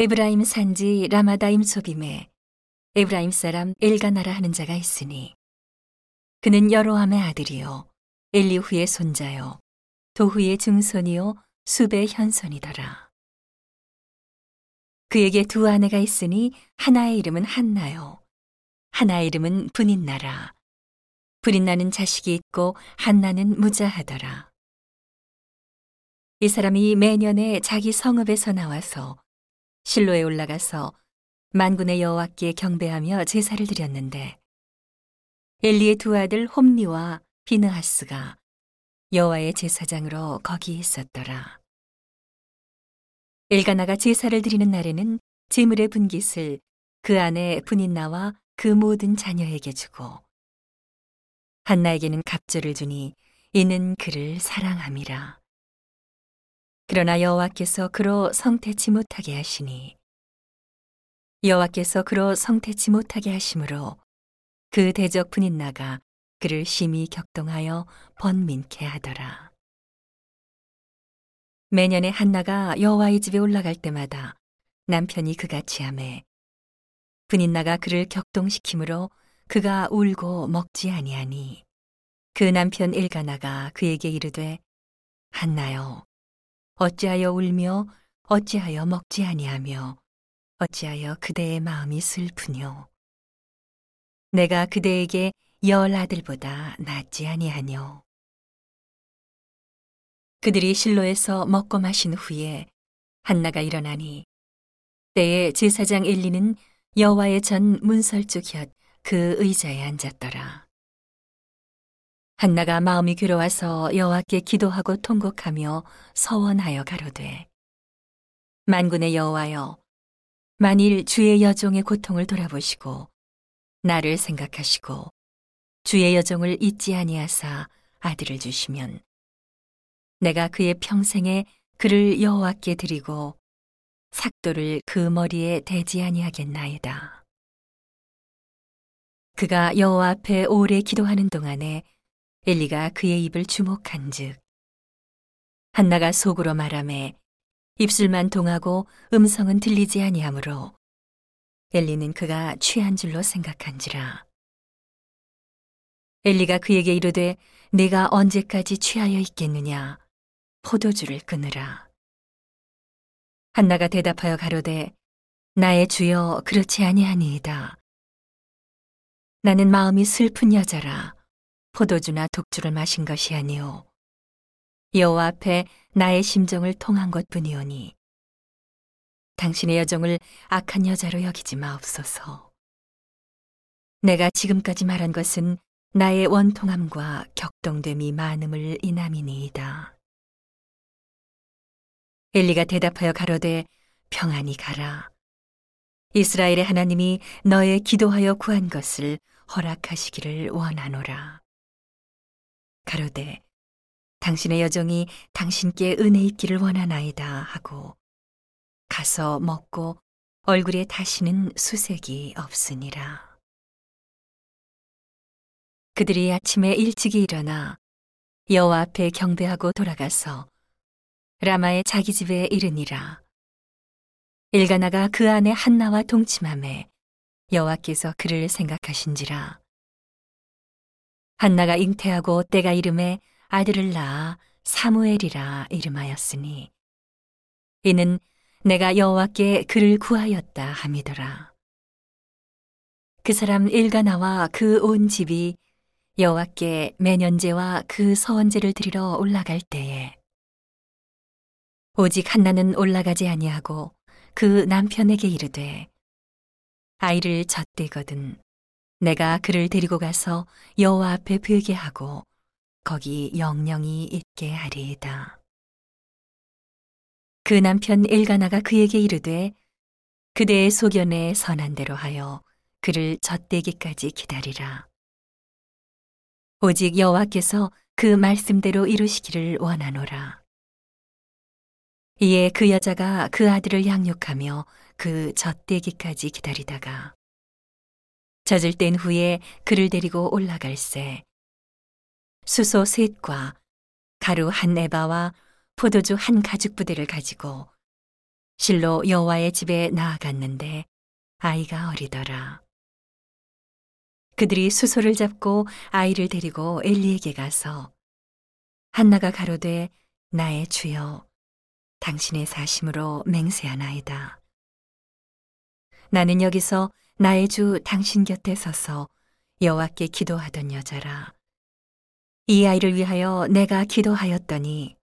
에브라임 산지 라마다임 소빔에 에브라임 사람 엘가나라 하는 자가 있으니 그는 여로함의 아들이요 엘리후의 손자요 도후의 증손이요 숲의 현손이더라. 그에게 두 아내가 있으니 하나의 이름은 한나요 하나의 이름은 분인나라. 분인나는 자식이 있고 한나는 무자하더라. 이 사람이 매년에 자기 성읍에서 나와서 실로에 올라가서 만군의 여호와께 경배하며 제사를 드렸는데 엘리의 두 아들 홉니와 비느하스가 여호와의 제사장으로 거기 있었더라. 엘가나가 제사를 드리는 날에는 제물의 분깃을 그 아내 분인나와 그 모든 자녀에게 주고 한나에게는 갑절을 주니 이는 그를 사랑함이라. 그러나 여호와께서 그로 성태치 못하게 하시니 여호와께서 그로 성태치 못하게 하심으로 그 대적 분인나가 그를 심히 격동하여 번민케 하더라. 매년에 한나가 여호와의 집에 올라갈 때마다 남편이 그같이 하매 분인나가 그를 격동시키므로 그가 울고 먹지 아니하니 그 남편 엘가나가 그에게 이르되 한나여 어찌하여 울며 어찌하여 먹지 아니하며 어찌하여 그대의 마음이 슬프뇨. 내가 그대에게 열 아들보다 낫지 아니하뇨. 그들이 실로에서 먹고 마신 후에 한나가 일어나니 때에 제사장 엘리는 여호와의 전 문설주 곁 그 의자에 앉았더라. 한나가 마음이 괴로워서 여호와께 기도하고 통곡하며 서원하여 가로되 만군의 여호와여 만일 주의 여종의 고통을 돌아보시고 나를 생각하시고 주의 여종을 잊지 아니하사 아들을 주시면 내가 그의 평생에 그를 여호와께 드리고 삭도를 그 머리에 대지 아니하겠나이다. 그가 여호와 앞에 오래 기도하는 동안에 엘리가 그의 입을 주목한즉 한나가 속으로 말하매 입술만 동하고 음성은 들리지 아니하므로 엘리는 그가 취한 줄로 생각한지라. 엘리가 그에게 이르되 네가 언제까지 취하여 있겠느냐. 포도주를 끊으라. 한나가 대답하여 가로되 나의 주여 그렇지 아니하니이다. 나는 마음이 슬픈 여자라 포도주나 독주를 마신 것이 아니오 여호와 앞에 나의 심정을 통한 것뿐이오니 당신의 여정을 악한 여자로 여기지 마옵소서. 내가 지금까지 말한 것은 나의 원통함과 격동됨이 많음을 인함이니이다. 엘리가 대답하여 가로되 평안히 가라. 이스라엘의 하나님이 너의 기도하여 구한 것을 허락하시기를 원하노라. 가로되 당신의 여종이 당신께 은혜 있기를 원하나이다 하고 가서 먹고 얼굴에 다시는 수색이 없으니라. 그들이 아침에 일찍이 일어나 여호와 앞에 경배하고 돌아가서 라마의 자기 집에 이르니라. 엘가나가 그 아내 한나와 동침하매 여호와께서 그를 생각하신지라. 한나가 잉태하고 때가 이름에 아들을 낳아 사무엘이라 이름하였으니 이는 내가 여호와께 그를 구하였다 함이더라. 그 사람 엘가나와 그 온 집이 여호와께 매년제와 그 서원제를 드리러 올라갈 때에 오직 한나는 올라가지 아니하고 그 남편에게 이르되 아이를 젖대거든 내가 그를 데리고 가서 여호와 앞에 베게 하고 거기 영영이 있게 하리이다. 그 남편 엘가나가 그에게 이르되 그대의 소견에 선한 대로 하여 그를 젖대기까지 기다리라. 오직 여호와께서 그 말씀대로 이루시기를 원하노라. 이에 그 여자가 그 아들을 양육하며 그 젖대기까지 기다리다가 젖을 뗀 후에 그를 데리고 올라갈새 수소 셋과 가루 한 에바와 포도주 한 가죽 부대를 가지고 실로 여호와의 집에 나아갔는데 아이가 어리더라. 그들이 수소를 잡고 아이를 데리고 엘리에게 가서 한나가 가로되 나의 주여 당신의 사심으로 맹세하나이다. 나는 여기서 나의 주 당신 곁에 서서 여호와께 기도하던 여자라. 이 아이를 위하여 내가 기도하였더니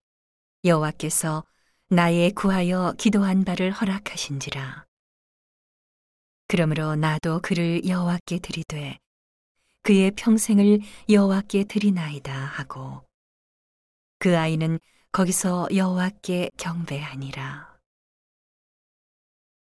여호와께서 나의 구하여 기도한 바를 허락하신지라. 그러므로 나도 그를 여호와께 드리되 그의 평생을 여호와께 드리나이다 하고 그 아이는 거기서 여호와께 경배하니라.